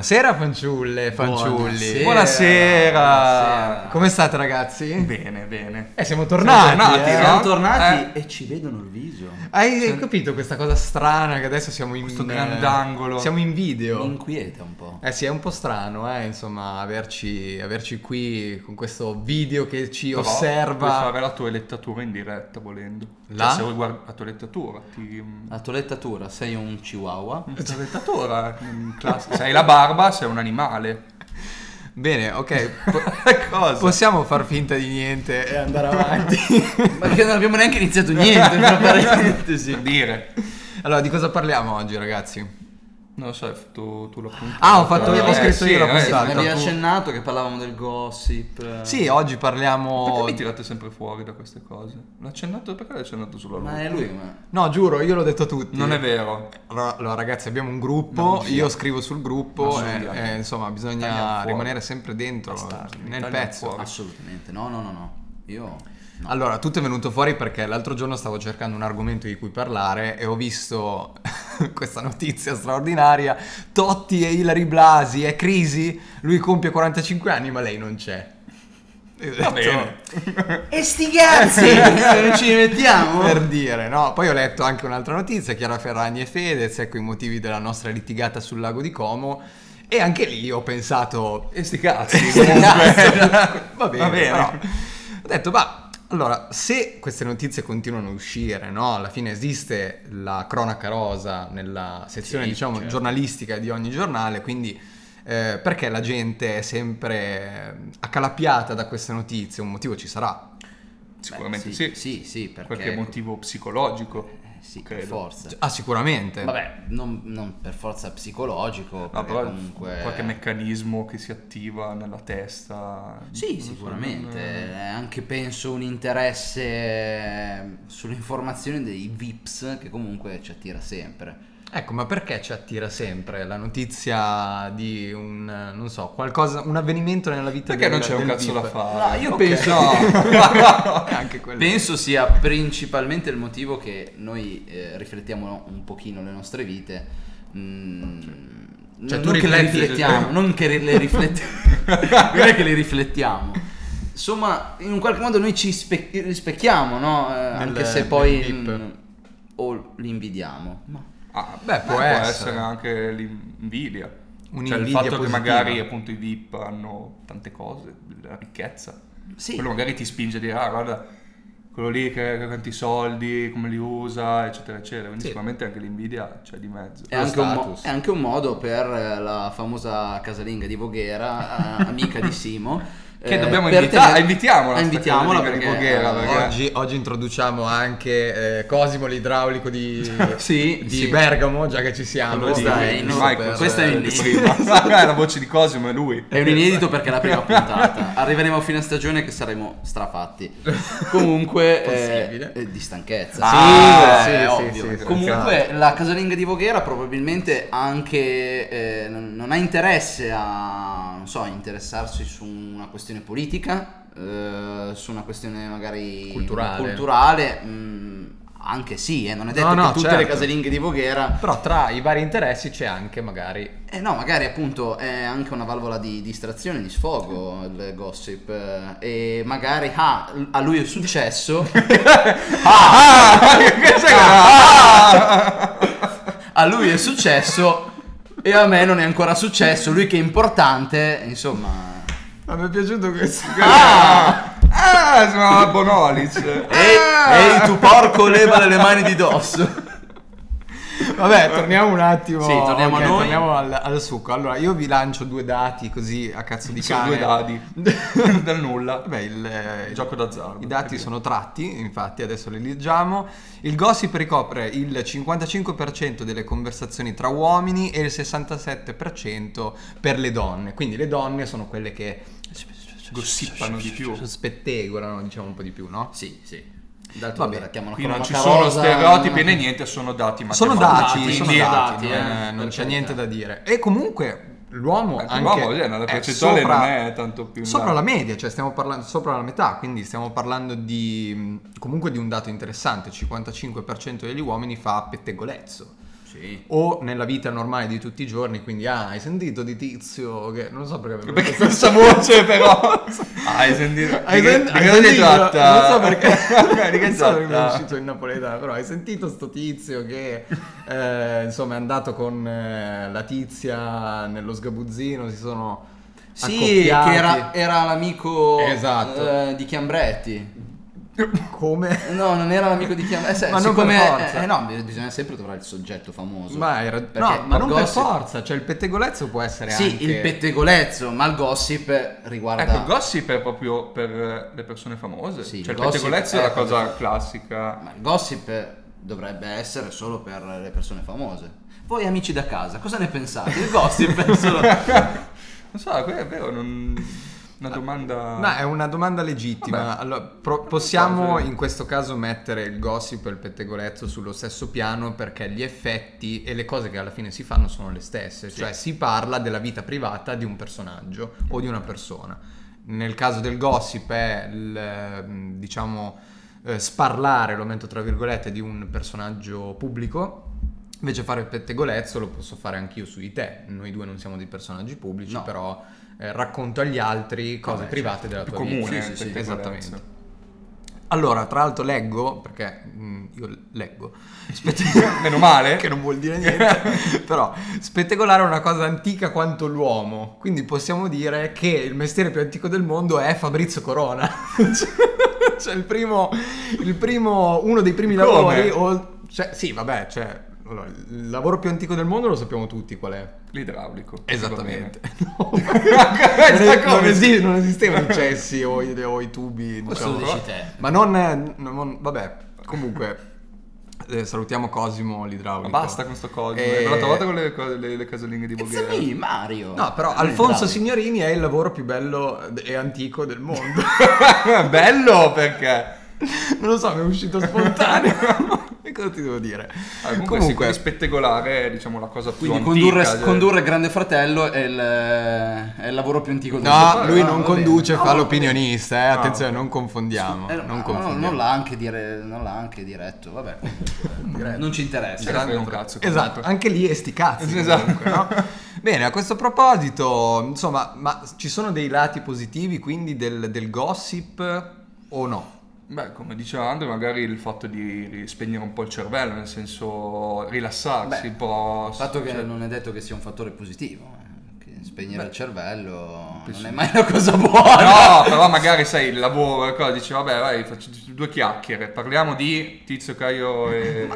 Buonasera fanciulle, fanciulli. Buonasera. Buonasera. Come state ragazzi? Bene, bene. Siamo tornati. Siamo tornati e ci vedono il viso. Hai capito questa cosa strana che adesso siamo in questo grand'angolo. Siamo in video. Mi inquieta un po'. Sì, è un po' strano, insomma, averci qui con questo video che ci però osserva. Puoi fare la tua elettatura in diretta volendo. Se vuoi guardare la tua elettatura. La tua elettatura, sei un chihuahua. La tua elettatura sei la barba, sei un animale. Bene, ok. Cosa? Possiamo far finta di niente e andare avanti. Perché non abbiamo neanche iniziato niente. Per dire. Allora, di cosa parliamo oggi, ragazzi? Non lo so, hai fatto tu l'appuntamento. Ah, ho fatto io, ho scritto io la puntata. Mi avevi accennato che parlavamo del gossip. Sì, oggi parliamo. Perché mi tirate sempre fuori da queste cose? L'ho accennato, perché l'hai accennato solo lui? Ma è lui. No, giuro, io l'ho detto a tutti. Non è vero. Allora ragazzi, abbiamo un gruppo, io scrivo sul gruppo e insomma, bisogna rimanere sempre dentro nel pezzo. Assolutamente. No. Io no. Allora, tutto è venuto fuori perché l'altro giorno stavo cercando un argomento di cui parlare e ho visto questa notizia straordinaria. Totti e Ilary Blasi, è crisi? Lui compie 45 anni ma lei non c'è. Va bene. E sti cazzi, non ci mettiamo? Per dire, no? Poi ho letto anche un'altra notizia, Chiara Ferragni e Fedez, ecco i motivi della nostra litigata sul lago di Como. E anche lì ho pensato, e sti cazzi, comunque. Va bene. Però ho detto, ma allora, se queste notizie continuano a uscire, no? Alla fine esiste la cronaca rosa nella sezione, sì, diciamo, certo, giornalistica di ogni giornale, quindi perché la gente è sempre accalappiata da queste notizie? Un motivo ci sarà. Sicuramente. Beh, sì, perché qualche motivo psicologico. Sì, credo. Per forza. Ah, sicuramente. Vabbè, non per forza psicologico, no, però comunque qualche meccanismo che si attiva nella testa. Sì, sicuramente. Anche penso un interesse sull'informazione dei VIPs che comunque ci attira sempre. Ecco, ma perché ci attira sempre la notizia di un avvenimento nella vita del VIP? Perché non c'è un cazzo da fare? No, io penso anche quello. Penso sia principalmente il motivo che noi riflettiamo un pochino le nostre vite. Cioè, non che le riflettiamo, non è che le riflettiamo. Insomma, in un qualche modo noi ci rispecchiamo, no? Anche se poi o li invidiamo, ma può essere anche l'invidia, cioè il fatto positiva, che magari appunto i VIP hanno tante cose, la ricchezza, sì, quello magari ti spinge a dire guarda quello lì che ha tanti soldi, come li usa, eccetera eccetera, quindi sì, sicuramente anche l'invidia c'è di mezzo. È anche un modo per la famosa casalinga di Voghera, amica di Simo, che dobbiamo invitiamola perché oggi introduciamo anche Cosimo l'idraulico di, di Bergamo, già che ci siamo. Questa è inedito. La voce di Cosimo è lui. È un inedito perché è la prima puntata. Arriveremo a fine stagione che saremo strafatti. Comunque di stanchezza. Sì, ovvio. Comunque la casalinga di Voghera probabilmente anche non ha interesse a interessarsi su una questione politica, su una questione magari culturale anche sì, non è detto che tutte le casalinghe di Voghera, però tra i vari interessi c'è anche magari magari appunto è anche una valvola di distrazione, di sfogo, il gossip, e magari a lui è successo a lui è successo e a me non è ancora successo, lui che è importante, insomma. Ma mi è piaciuto questo. Sono Bonolic. Ehi, tu porco, leva le mani di dosso. Vabbè, torniamo un attimo. Sì, torniamo a noi. Torniamo al succo. Allora, io vi lancio due dati così a cazzo di cane. Due dadi. Dal nulla. Vabbè, il gioco d'azzardo. I dati sono tratti, infatti, adesso li leggiamo. Il gossip ricopre il 55% delle conversazioni tra uomini e il 67% per le donne. Quindi le donne sono quelle che gossipano di più, spettegolano, diciamo, un po' di più, no? Sì. Qui non ci sono stereotipi né niente, sono dati matematici. Non c'è niente da dire. E comunque l'uomo la percentuale non è tanto più sopra la media, cioè stiamo parlando sopra la metà, quindi stiamo parlando di comunque di un dato interessante. Il 55% degli uomini fa pettegolezzo. sì, o nella vita normale di tutti i giorni, quindi hai sentito di tizio che non so perché mi questa voce però hai sentito non so perché mi è uscito in napoletano, però hai sentito sto tizio che insomma è andato con la tizia nello sgabuzzino, si sono accoppiati. Che era l'amico, esatto, di Chiambretti. Come? No, non era l'amico di Chiambretti, ma non per forza. No, bisogna sempre trovare il soggetto famoso. Ma era, no, ma non gossip... per forza, cioè il pettegolezzo può essere anche... Sì, il pettegolezzo, ma il gossip riguarda... Ecco, il gossip è proprio per le persone famose, sì, cioè il pettegolezzo è la cosa classica. Ma il gossip dovrebbe essere solo per le persone famose. Voi amici da casa, cosa ne pensate? Il gossip è solo... Non so, quello è vero, non... Una domanda... No, è una domanda legittima. Vabbè, allora, possiamo in questo caso mettere il gossip e il pettegolezzo sullo stesso piano, perché gli effetti e le cose che alla fine si fanno sono le stesse, sì. Cioè si parla della vita privata di un personaggio o di una persona. Nel caso del gossip è il, diciamo, sparlare, lo metto tra virgolette, di un personaggio pubblico. Invece fare il pettegolezzo lo posso fare anch'io su di te. Noi due non siamo dei personaggi pubblici, no, però... racconto agli altri cose private, certo, della tua comune, vita. Sì, esattamente. Allora, tra l'altro leggo, perché io leggo meno male che non vuol dire niente, però spettegolare è una cosa antica quanto l'uomo, quindi possiamo dire che il mestiere più antico del mondo è Fabrizio Corona. Cioè il primo uno dei primi lavori Allora, il lavoro più antico del mondo lo sappiamo tutti qual è. L'idraulico. Esattamente. No, non esistevano i cessi o i tubi. Questo diciamo, dici te. Ma non vabbè, comunque... salutiamo Cosimo l'idraulico. Ma basta con sto Cosimo. L'altra volta con le casalinghe di Boghera. Sì, Mario. No, però Alfonso Signorini è il lavoro più bello e antico del mondo. Bello perché... Non lo so, mi è uscito spontaneo. Cosa ti devo dire? Comunque spettegolare è, diciamo, la cosa più antica. Quindi condurre Grande Fratello è il lavoro più antico del mondo. No, lui non conduce, fa l'opinionista, attenzione, non confondiamo. Non l'ha anche diretto, vabbè. Non ci interessa. Un cazzo, esatto, anche lì è sti cazzi, comunque, no? Bene, a questo proposito, insomma, ma ci sono dei lati positivi quindi del gossip o no? Beh, come diceva Andrea, magari il fatto di spegnere un po' il cervello, nel senso rilassarsi un po'. Il fatto che non è detto che sia un fattore positivo, che spegnere il cervello non è mai una cosa buona. No, però magari sai, il lavoro, cosa, dici vabbè, vai, faccio due chiacchiere, parliamo di Tizio, Caio e...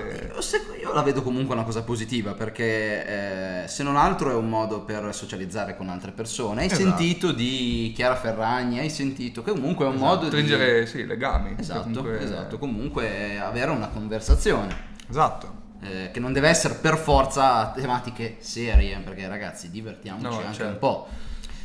io la vedo comunque una cosa positiva, perché se non altro è un modo per socializzare con altre persone. Hai sentito di Chiara Ferragni, hai sentito che comunque è un modo di stringere legami. Esatto, comunque avere una conversazione. Esatto. Che non deve essere per forza tematiche serie, perché ragazzi divertiamoci un po'.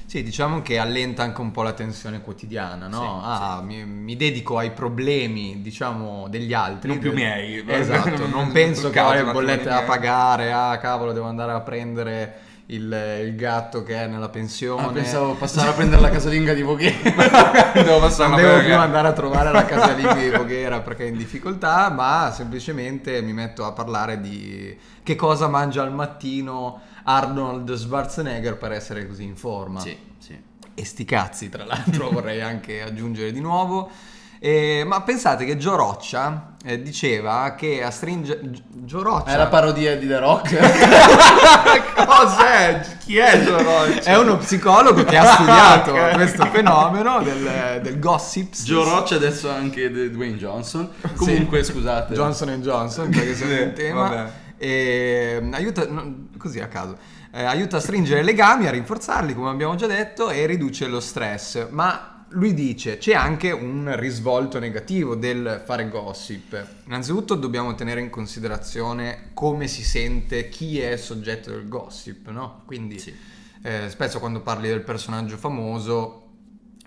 Sì, diciamo che allenta anche un po' la tensione quotidiana, no? Mi dedico ai problemi, diciamo, degli altri. Non più miei. Esatto, non penso che ho le bollette da pagare, cavolo, devo andare a prendere il gatto che è nella pensione. Pensavo passare a prendere la casalinga di Voghera. Non devo più andare a trovare la casalinga di Voghera perché è in difficoltà, ma semplicemente mi metto a parlare di che cosa mangia al mattino Arnold Schwarzenegger per essere così in forma. Sì. E sti cazzi, tra l'altro, vorrei anche aggiungere di nuovo. Ma pensate che Gio Roccia diceva che a stringere... Gio Roccia è la parodia di The Rock. Cos'è? Chi è Gio Roccia? È uno psicologo che ha studiato questo fenomeno del gossip. Gio Roccia adesso anche Dwayne Johnson. Comunque scusate, Johnson & Johnson, perché siamo in tema. Vabbè. Aiuta a stringere legami, a rinforzarli, come abbiamo già detto, e riduce lo stress. Ma lui dice c'è anche un risvolto negativo del fare gossip. Innanzitutto dobbiamo tenere in considerazione come si sente chi è soggetto del gossip, no? Quindi spesso quando parli del personaggio famoso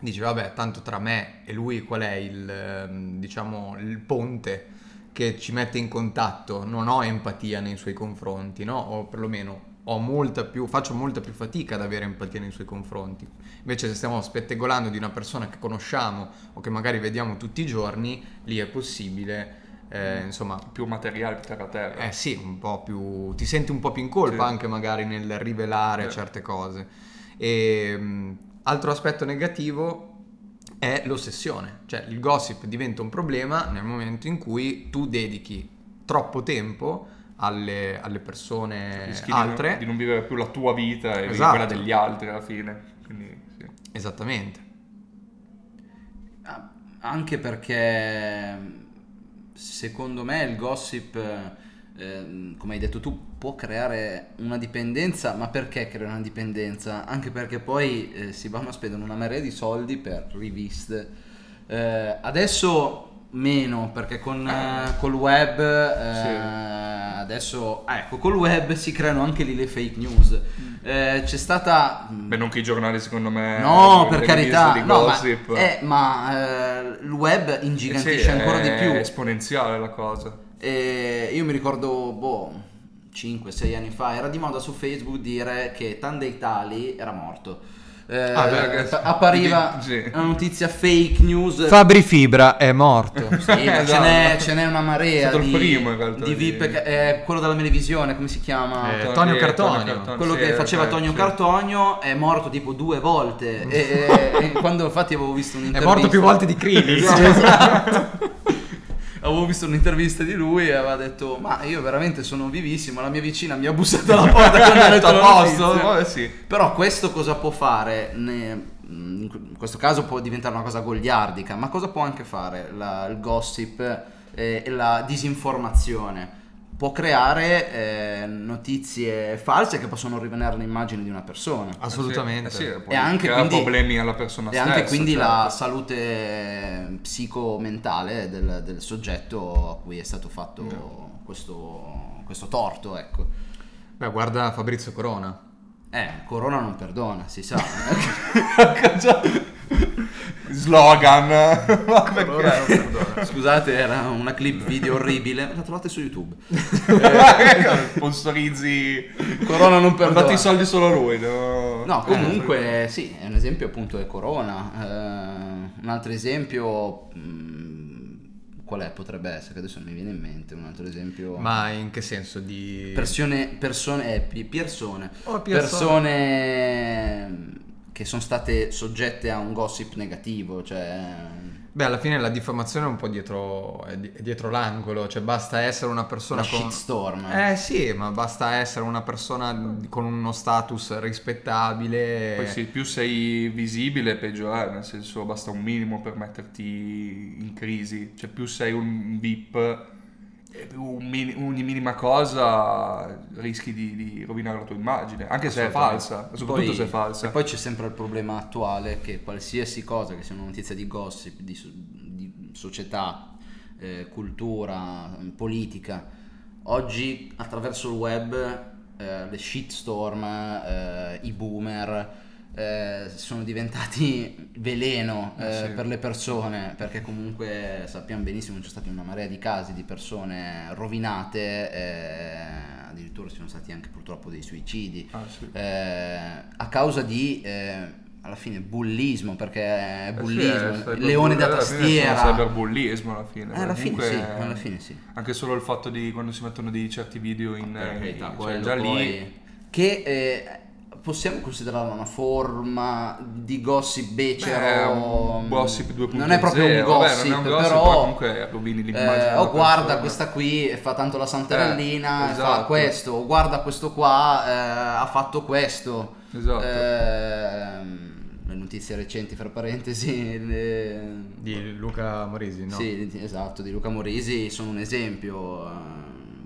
dici vabbè, tanto tra me e lui qual è il ponte che ci mette in contatto, non ho empatia nei suoi confronti, no? O perlomeno faccio molta più fatica ad avere empatia nei suoi confronti. Invece se stiamo spettegolando di una persona che conosciamo o che magari vediamo tutti i giorni, lì è possibile insomma più materiale, più terra-terra. Eh sì, un po' più, ti senti un po' più in colpa, sì, anche magari nel rivelare, sì, certe cose. E altro aspetto negativo è l'ossessione, cioè il gossip diventa un problema nel momento in cui tu dedichi troppo tempo alle persone, rischi altre di non vivere più la tua vita e, esatto, quella degli altri alla fine. Quindi, sì, esattamente. Anche perché secondo me il gossip, come hai detto tu, può creare una dipendenza. Ma perché crea una dipendenza? Anche perché poi si vanno a spendere una marea di soldi per riviste, adesso meno, perché col web, sì, adesso, ecco, col web si creano anche lì le fake news. C'è stata, beh, non che i giornali, secondo me, no, per carità, no, ma il web ingigantisce, sì, ancora di più, è esponenziale la cosa. Io mi ricordo, 5-6 anni fa era di moda su Facebook dire che Tandei Tali era morto. Appariva una notizia fake news: Fabri Fibra è morto. Sì, esatto. ce n'è una marea di, primo, di VIP, quello della Melevisione, come si chiama? Tonio Cartonio, quello, sì, che faceva Tonio Cartonio, è morto tipo 2 volte. E quando infatti avevo visto un'intervista, è morto più volte di Crili. Esatto. Avevo visto un'intervista di lui e aveva detto: ma io veramente sono vivissimo, la mia vicina mi ha bussato alla porta quando ha detto a posto. Sì. Però questo cosa può fare? In questo caso può diventare una cosa goliardica, ma cosa può anche fare il gossip e la disinformazione? Può creare notizie false che possono rovinare l'immagine di una persona. Assolutamente. Sì, e anche quindi problemi alla persona stessa. E anche quindi, certo, la salute psicomentale del soggetto a cui è stato fatto questo torto, ecco. Beh, guarda Fabrizio Corona. Corona non perdona, si sa. Slogan. Scusate, era una clip video orribile, la trovate su YouTube. Sponsorizzi Corona non perdona, date i soldi solo a lui, no comunque sì, è un esempio appunto è Corona. Un altro esempio qual è? Potrebbe essere, che adesso non mi viene in mente un altro esempio. Ma in che senso? Di persone che sono state soggette a un gossip negativo, cioè. Beh, alla fine la diffamazione è un po' dietro l'angolo, cioè basta essere una persona con shitstorm. Sì, ma basta essere una persona con uno status rispettabile. Poi sì, più sei visibile peggio è, nel senso basta un minimo per metterti in crisi, cioè più sei un VIP, ogni minima cosa rischi di rovinare la tua immagine, anche se è falsa, soprattutto se è falsa. E poi c'è sempre il problema attuale che qualsiasi cosa che sia una notizia di gossip, di società, cultura, politica, oggi attraverso il web, le shitstorm, i boomer sono diventati veleno per le persone, perché comunque sappiamo benissimo che c'è stata una marea di casi di persone rovinate, addirittura ci sono stati anche purtroppo dei suicidi a causa di alla fine bullismo, perché bullismo, leone da tastiera, cyberbullismo alla fine. Anche solo il fatto di quando si mettono dei certi video in verità, cioè già poi, lì che possiamo considerarla una forma di gossip becero? Gossip 2.0. Non è proprio un gossip, però comunque rovini l'immagine. Guarda questa qui e fa tanto la Santarellina, esatto, fa questo, o guarda questo qua, ha fatto questo. Esatto. Le notizie recenti, fra parentesi, di Luca Morisi, no? Sì, esatto, di Luca Morisi sono un esempio.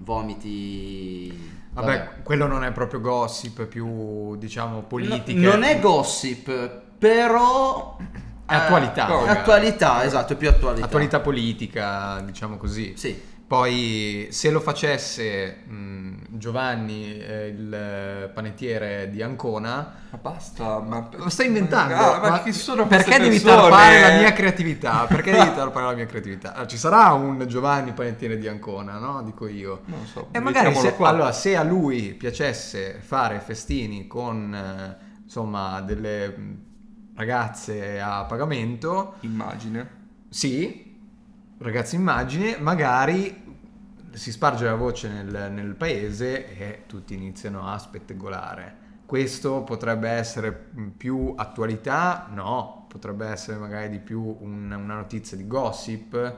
Vomiti. Vabbè, quello non è proprio gossip, è più diciamo politica. No, non è gossip, però è attualità. Attualità, esatto, è più attualità. Attualità politica, diciamo così. Sì. Poi se lo facesse Giovanni, il panettiere di Ancona, ma basta, lo stai inventando. Ma chi sono perché devi tarpare la mia creatività? Perché devi tarpare la mia creatività? Ci sarà un Giovanni panettiere di Ancona, no? Dico io. Non lo so. E magari se a lui piacesse fare festini con insomma delle ragazze a pagamento, immagine. Sì. ragazzi immagine, magari si sparge la voce nel paese e tutti iniziano a spettegolare. Questo potrebbe essere più attualità? No, potrebbe essere magari di più una notizia di gossip,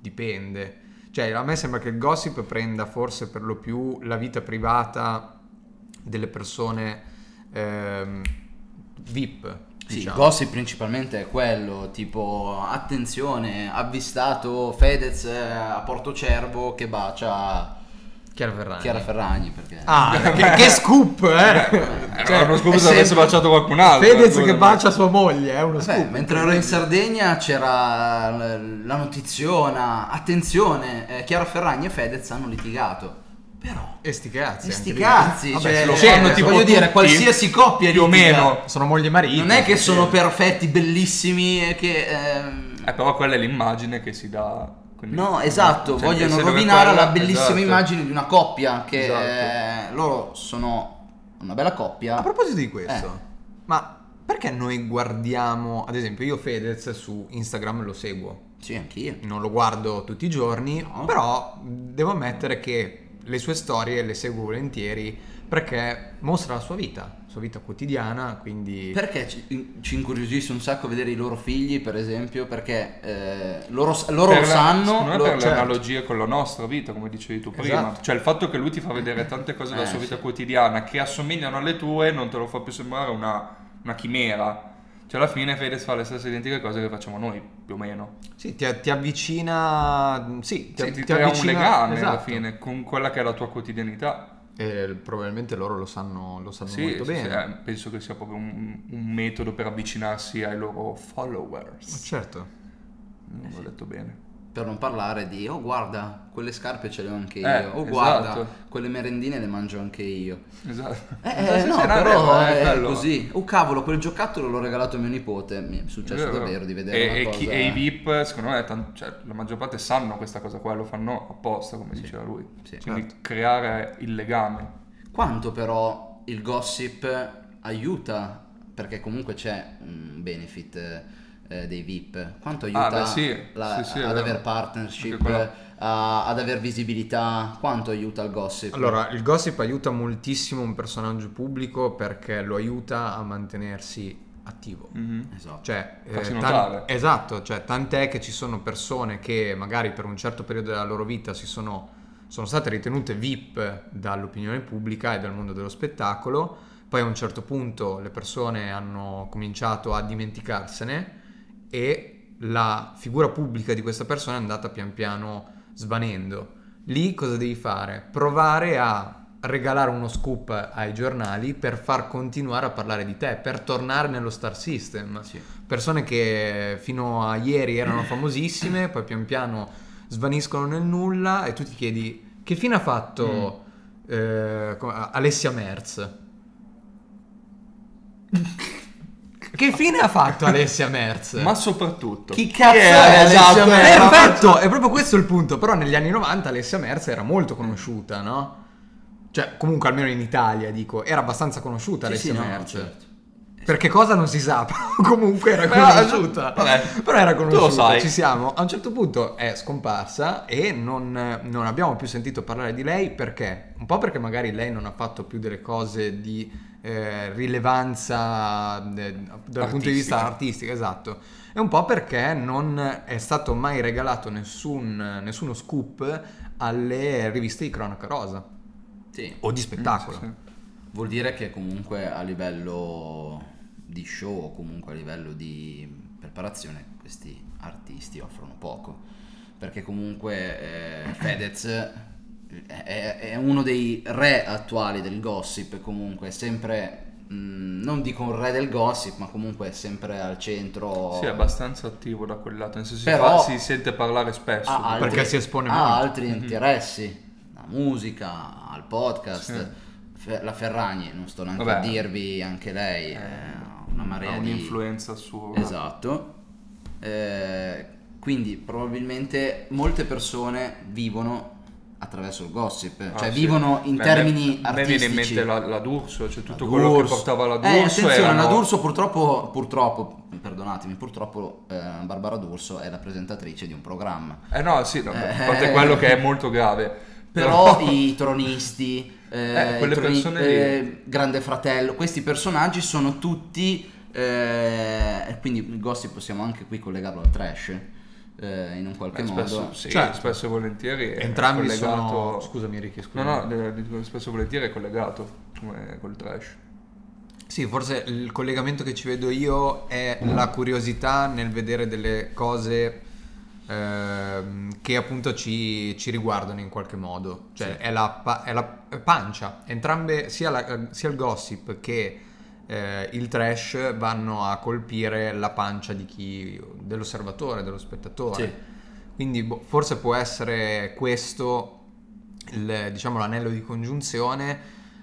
dipende. Cioè, a me sembra che il gossip prenda forse per lo più la vita privata delle persone VIP. Sì, diciamo. Il gossip principalmente è quello, tipo, attenzione, avvistato Fedez a Portocervo che bacia Chiara Ferragni perché... Ah, che scoop, cioè, uno scoop se avesse baciato qualcun altro. Fedez che bacia sua moglie, è uno scoop. Mentre ero in Sardegna c'era la notiziona, attenzione, Chiara Ferragni e Fedez hanno litigato. Però e sti cazzi, cioè, lo fanno, tipo, voglio dire, qualsiasi coppia più litiga, o meno sono moglie e marito, non è che sono perfetti, bellissimi, che però quella è l'immagine che si dà, quindi, no, esatto, cioè, vogliono rovinare quella, la bellissima, esatto, immagine di una coppia che esatto, loro sono una bella coppia. A proposito di questo, ma perché noi guardiamo, ad esempio, io Fedez su Instagram lo seguo, sì, anch'io non lo guardo tutti i giorni, no, però devo ammettere che le sue storie le seguo volentieri perché mostra la sua vita quotidiana, quindi... Perché ci incuriosisce un sacco vedere i loro figli, per esempio, perché loro per lo sanno... Per certo, l'analogia con la nostra vita, come dicevi tu prima, esatto, cioè il fatto che lui ti fa vedere tante cose della sua vita quotidiana che assomigliano alle tue non te lo fa più sembrare una chimera. Cioè alla fine Fedez fa le stesse identiche cose che facciamo noi, più o meno. Sì, ti avvicina... Sì, ti crea un legame, esatto, alla fine, con quella che è la tua quotidianità. E probabilmente loro lo sanno sì, molto bene. Sì, penso che sia proprio un metodo per avvicinarsi ai loro followers. Ma certo. Non l'ho detto bene. Per non parlare di, oh guarda, quelle scarpe ce le ho anche io, oh guarda, esatto, quelle merendine le mangio anche io. Esatto. No, però è così. Oh cavolo, quel giocattolo l'ho regalato a mio nipote, mi è successo davvero di vedere una cosa. E i VIP, secondo me, cioè, la maggior parte sanno questa cosa qua, lo fanno apposta, come diceva lui. Sì, quindi certo, creare il legame. Quanto però il gossip aiuta, perché comunque c'è un benefit dei VIP, quanto aiuta ad aver partnership, ad aver visibilità, quanto aiuta il gossip? Allora, il gossip aiuta moltissimo un personaggio pubblico perché lo aiuta a mantenersi attivo, esatto, cioè, esatto, cioè, tant'è che ci sono persone che magari per un certo periodo della loro vita sono state ritenute VIP dall'opinione pubblica e dal mondo dello spettacolo, poi a un certo punto le persone hanno cominciato a dimenticarsene e la figura pubblica di questa persona è andata pian piano svanendo. Lì cosa devi fare? Provare a regalare uno scoop ai giornali per far continuare a parlare di te, per tornare nello star system. Sì. Persone che fino a ieri erano famosissime, poi pian piano svaniscono nel nulla e tu ti chiedi che fine ha fatto Alessia Merz? Che fine ha fatto Alessia Merz? Ma soprattutto chi cazzo è Alessia Merz? Perfetto, è proprio questo il punto. Però negli anni 90 Alessia Merz era molto conosciuta, no? Cioè, comunque almeno in Italia, dico, era abbastanza conosciuta, sì, Alessia Merz, no, certo. Perché cosa non si sa, però comunque era conosciuta. Vabbè, però era conosciuta, tu lo sai. Ci siamo. A un certo punto è scomparsa e non abbiamo più sentito parlare di lei. Perché? Un po' perché magari lei non ha fatto più delle cose di rilevanza dal punto di vista artistico, esatto. E un po' perché non è stato mai regalato nessuno scoop alle riviste di cronaca rosa, sì, o di spettacolo. Sì, sì. Vuol dire che comunque a livello di show o comunque a livello di preparazione questi artisti offrono poco, perché comunque Fedez è uno dei re attuali del gossip, comunque è sempre non dico un re del gossip, ma comunque è sempre al centro, sì, è abbastanza attivo da quel lato, nel senso, però si sente parlare spesso perché si espone molto, ha altri interessi, la musica, al podcast, sì. La Ferragni, non sto neanche a dirvi, anche lei una marea di un'influenza sua, esatto, quindi probabilmente molte persone vivono attraverso il gossip, cioè vivono in termini artistici. A me viene in mente la D'Urso, cioè tutto quello che portava la D'Urso. Attenzione, la D'Urso purtroppo, perdonatemi, purtroppo Barbara D'Urso è la presentatrice di un programma. A parte quello che è molto grave. Però i tronisti, Grande Fratello, questi personaggi sono tutti, quindi il gossip possiamo anche qui collegarlo al trash. In un qualche modo, sì, cioè, spesso e volentieri entrambi sono... Scusami Ricky, spesso e volentieri è collegato col trash. Sì, forse il collegamento che ci vedo io è la curiosità nel vedere delle cose che appunto ci riguardano in qualche modo, cioè sì. è la pancia, entrambe, sia il gossip che il trash vanno a colpire la pancia di chi, dell'osservatore, dello spettatore, sì. Quindi forse può essere questo diciamo l'anello di congiunzione.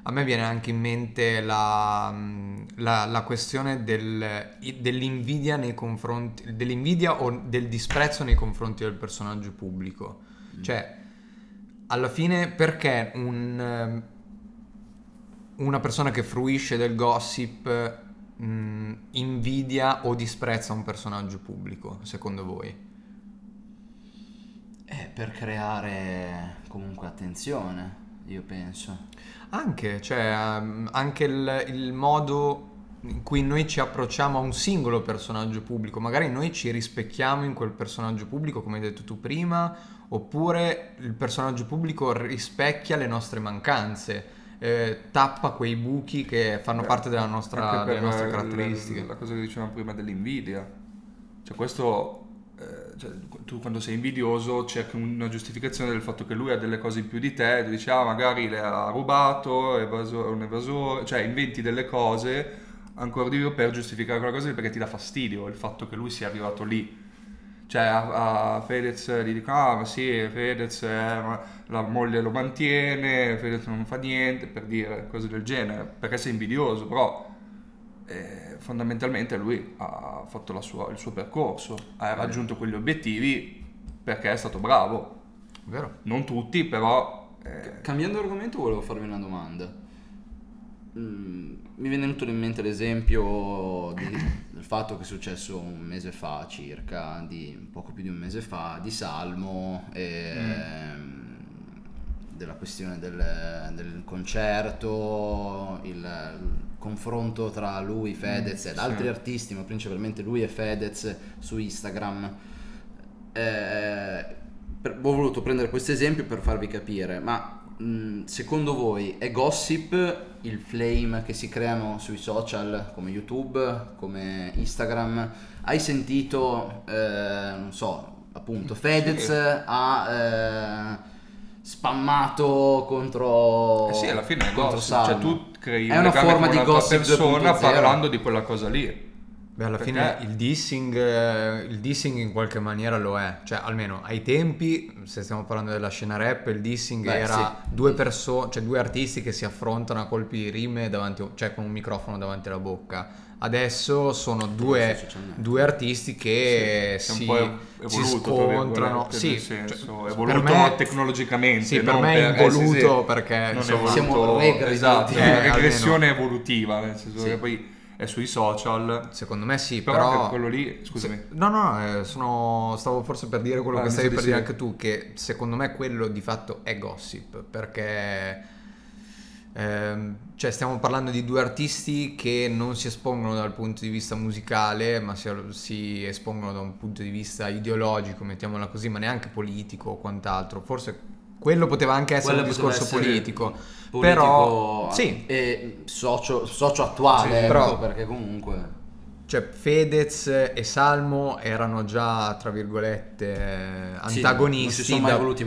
A me viene anche in mente la questione dell'invidia nei confronti, dell'invidia o del disprezzo nei confronti del personaggio pubblico, cioè alla fine perché una persona che fruisce del gossip invidia o disprezza un personaggio pubblico, secondo voi? È per creare comunque attenzione, io penso. Anche, cioè, anche il modo in cui noi ci approcciamo a un singolo personaggio pubblico, magari noi ci rispecchiamo in quel personaggio pubblico, come hai detto tu prima, oppure il personaggio pubblico rispecchia le nostre mancanze. Tappa quei buchi che fanno parte della delle nostre caratteristiche. La cosa che dicevamo prima dell'invidia, cioè questo cioè, tu quando sei invidioso cerchi una giustificazione del fatto che lui ha delle cose in più di te, dici magari le ha rubato, è un evasore, cioè inventi delle cose ancora di più per giustificare quella cosa, perché ti dà fastidio il fatto che lui sia arrivato lì. Cioè a Fedez gli dico ma sì, Fedez la moglie lo mantiene, Fedez non fa niente, per dire cose del genere, perché sei invidioso. Però fondamentalmente lui ha fatto il suo percorso, ha raggiunto quegli obiettivi perché è stato bravo. Vero. Non tutti, però cambiando argomento volevo farvi una domanda. Mi viene venuto in mente l'esempio del fatto che è successo un mese fa circa, poco più di un mese fa, di Salmo e della questione del concerto, il confronto tra lui, Fedez ed altri artisti, ma principalmente lui e Fedez su Instagram. Ho voluto prendere questo esempio per farvi capire, ma secondo voi è gossip il flame che si creano sui social come YouTube, come Instagram? Hai sentito non so, appunto Fedez ha spammato contro alla fine è gossip, cioè tu crei è una forma di gossip persona parlando di quella cosa lì. Beh, alla fine il dissing in qualche maniera lo è, cioè almeno ai tempi, se stiamo parlando della scena rap, il dissing era due persone, cioè due artisti che si affrontano a colpi di rime davanti, cioè con un microfono davanti alla bocca. Adesso sono due artisti che si scontrano, evoluto per me, tecnologicamente, sì, per me è evoluto perché insomma, siamo regrediti, regressione evolutiva, nel senso che poi è sui social, secondo me sì, però quello lì, scusami, stavo forse per dire quello che stavi per dire anche tu, che secondo me quello di fatto è gossip, perché cioè stiamo parlando di due artisti che non si espongono dal punto di vista musicale, ma si espongono da un punto di vista ideologico, mettiamola così, ma neanche politico o quant'altro. Forse quello poteva anche essere un discorso politico, però sì, e socio attuale, sì, però, perché comunque cioè Fedez e Salmo erano già tra virgolette antagonisti, sì,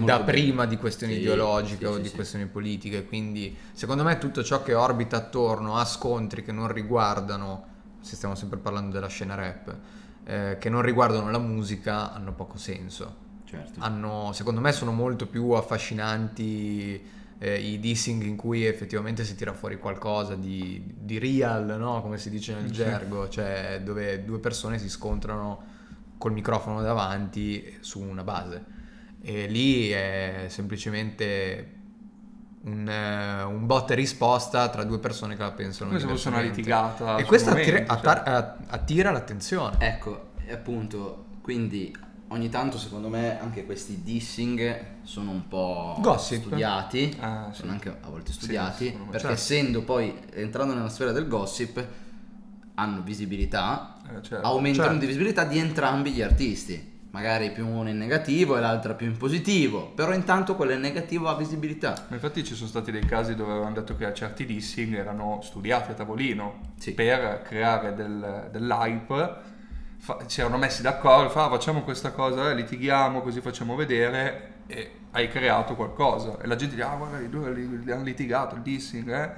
da prima di questioni ideologiche o di questioni politiche, quindi secondo me tutto ciò che orbita attorno a scontri che non riguardano, se stiamo sempre parlando della scena rap, che non riguardano la musica, hanno poco senso. Certo. Secondo me sono molto più affascinanti i dissing in cui effettivamente si tira fuori qualcosa di real, no? Come si dice nel gergo, cioè dove due persone si scontrano col microfono davanti su una base. e lì è semplicemente un botta e risposta tra due persone che la pensano come se fosse una litigata, e questo attira l'attenzione. Ecco, appunto, quindi ogni tanto secondo me anche questi dissing sono un po' gossip, studiati, sì, sono anche a volte studiati, sì, perché certo, essendo poi entrando nella sfera del gossip hanno visibilità, certo, aumentano, certo, di visibilità di entrambi gli artisti, magari più uno in negativo e l'altra più in positivo, però intanto quello in negativo ha visibilità. Ma infatti ci sono stati dei casi dove avevano detto che certi dissing erano studiati a tavolino, sì, per creare dell'hype, si erano messi d'accordo, facciamo questa cosa, litighiamo così facciamo vedere, e hai creato qualcosa e la gente dice guarda i due hanno litigato, il dissing,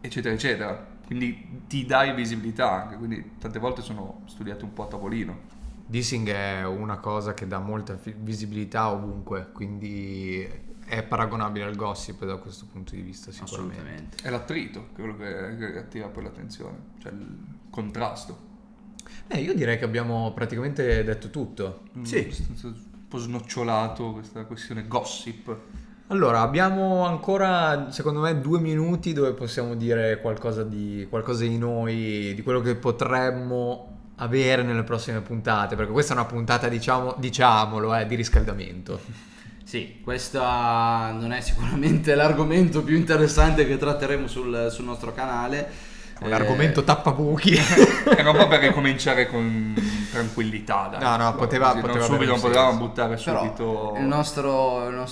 eccetera eccetera, quindi ti dai visibilità anche, quindi tante volte sono studiati un po' a tavolino. Dissing è una cosa che dà molta visibilità ovunque, quindi è paragonabile al gossip da questo punto di vista sicuramente. Assolutamente. È l'attrito quello che attira poi l'attenzione, cioè il contrasto. Io direi che abbiamo praticamente detto tutto. Sì, un po' snocciolato questa questione gossip. Allora, abbiamo ancora, secondo me, 2 minuti dove possiamo dire qualcosa di noi, di quello che potremmo avere nelle prossime puntate, perché questa è una puntata, diciamolo, di riscaldamento. Sì, questo non è sicuramente l'argomento più interessante che tratteremo sul nostro canale. Un argomento tappabuchi. Era un po' per ricominciare con tranquillità, dai. No, potevamo buttare subito. Però il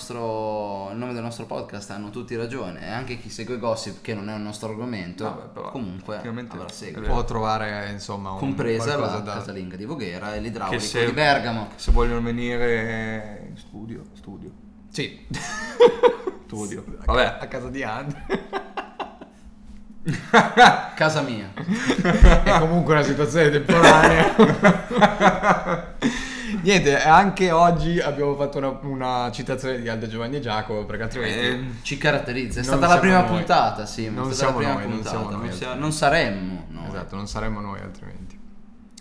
nome del nostro podcast, hanno tutti ragione, e anche chi segue gossip, che non è un nostro argomento, però, comunque avrà seguito. Può trovare, insomma, compresa la casalinga di Voghera e l'idraulico di Bergamo. Se vogliono venire in studio. Sì. Studio. Vabbè, a casa di Anne. Casa mia. È comunque una situazione temporanea. Niente, anche oggi abbiamo fatto una citazione di Aldo, Giovanni e Giacomo, perché altrimenti ci caratterizza. È stata la prima puntata, sì, non siamo noi, non saremmo noi. Esatto, non saremmo noi altrimenti.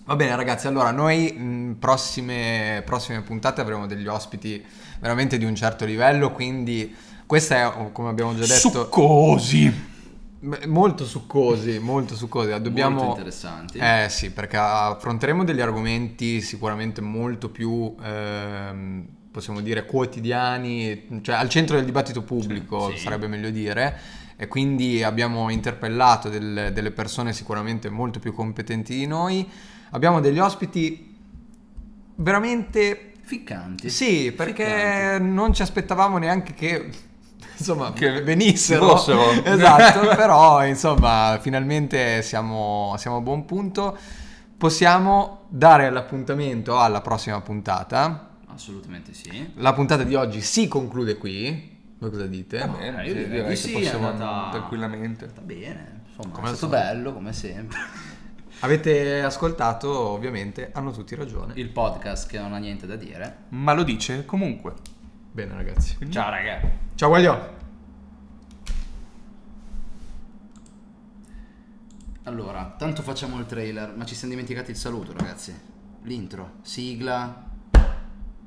Va bene ragazzi, allora noi prossime puntate avremo degli ospiti veramente di un certo livello, quindi questa è, come abbiamo già detto, succosi. Molto succosi. Molto interessanti. Sì, perché affronteremo degli argomenti sicuramente molto più, possiamo dire, quotidiani, cioè al centro del dibattito pubblico, sì, sarebbe meglio dire. E quindi abbiamo interpellato delle persone sicuramente molto più competenti di noi. Abbiamo degli ospiti veramente ficcanti. Sì, perché non ci aspettavamo neanche che... insomma, che venissero, esatto, però insomma finalmente siamo a buon punto, possiamo dare l'appuntamento alla prossima puntata. Assolutamente sì. La puntata di oggi si conclude qui, voi cosa dite? Va bene, io direi che sì, possiamo tranquillamente. Va bene, insomma, come è stato bello come sempre. Avete ascoltato ovviamente Hanno Tutti Ragione, il podcast che non ha niente da dire ma lo dice comunque. Bene ragazzi, ciao ragazzi. Ciao Guaglio. Allora, tanto facciamo il trailer, ma ci siamo dimenticati il saluto ragazzi. L'intro, sigla.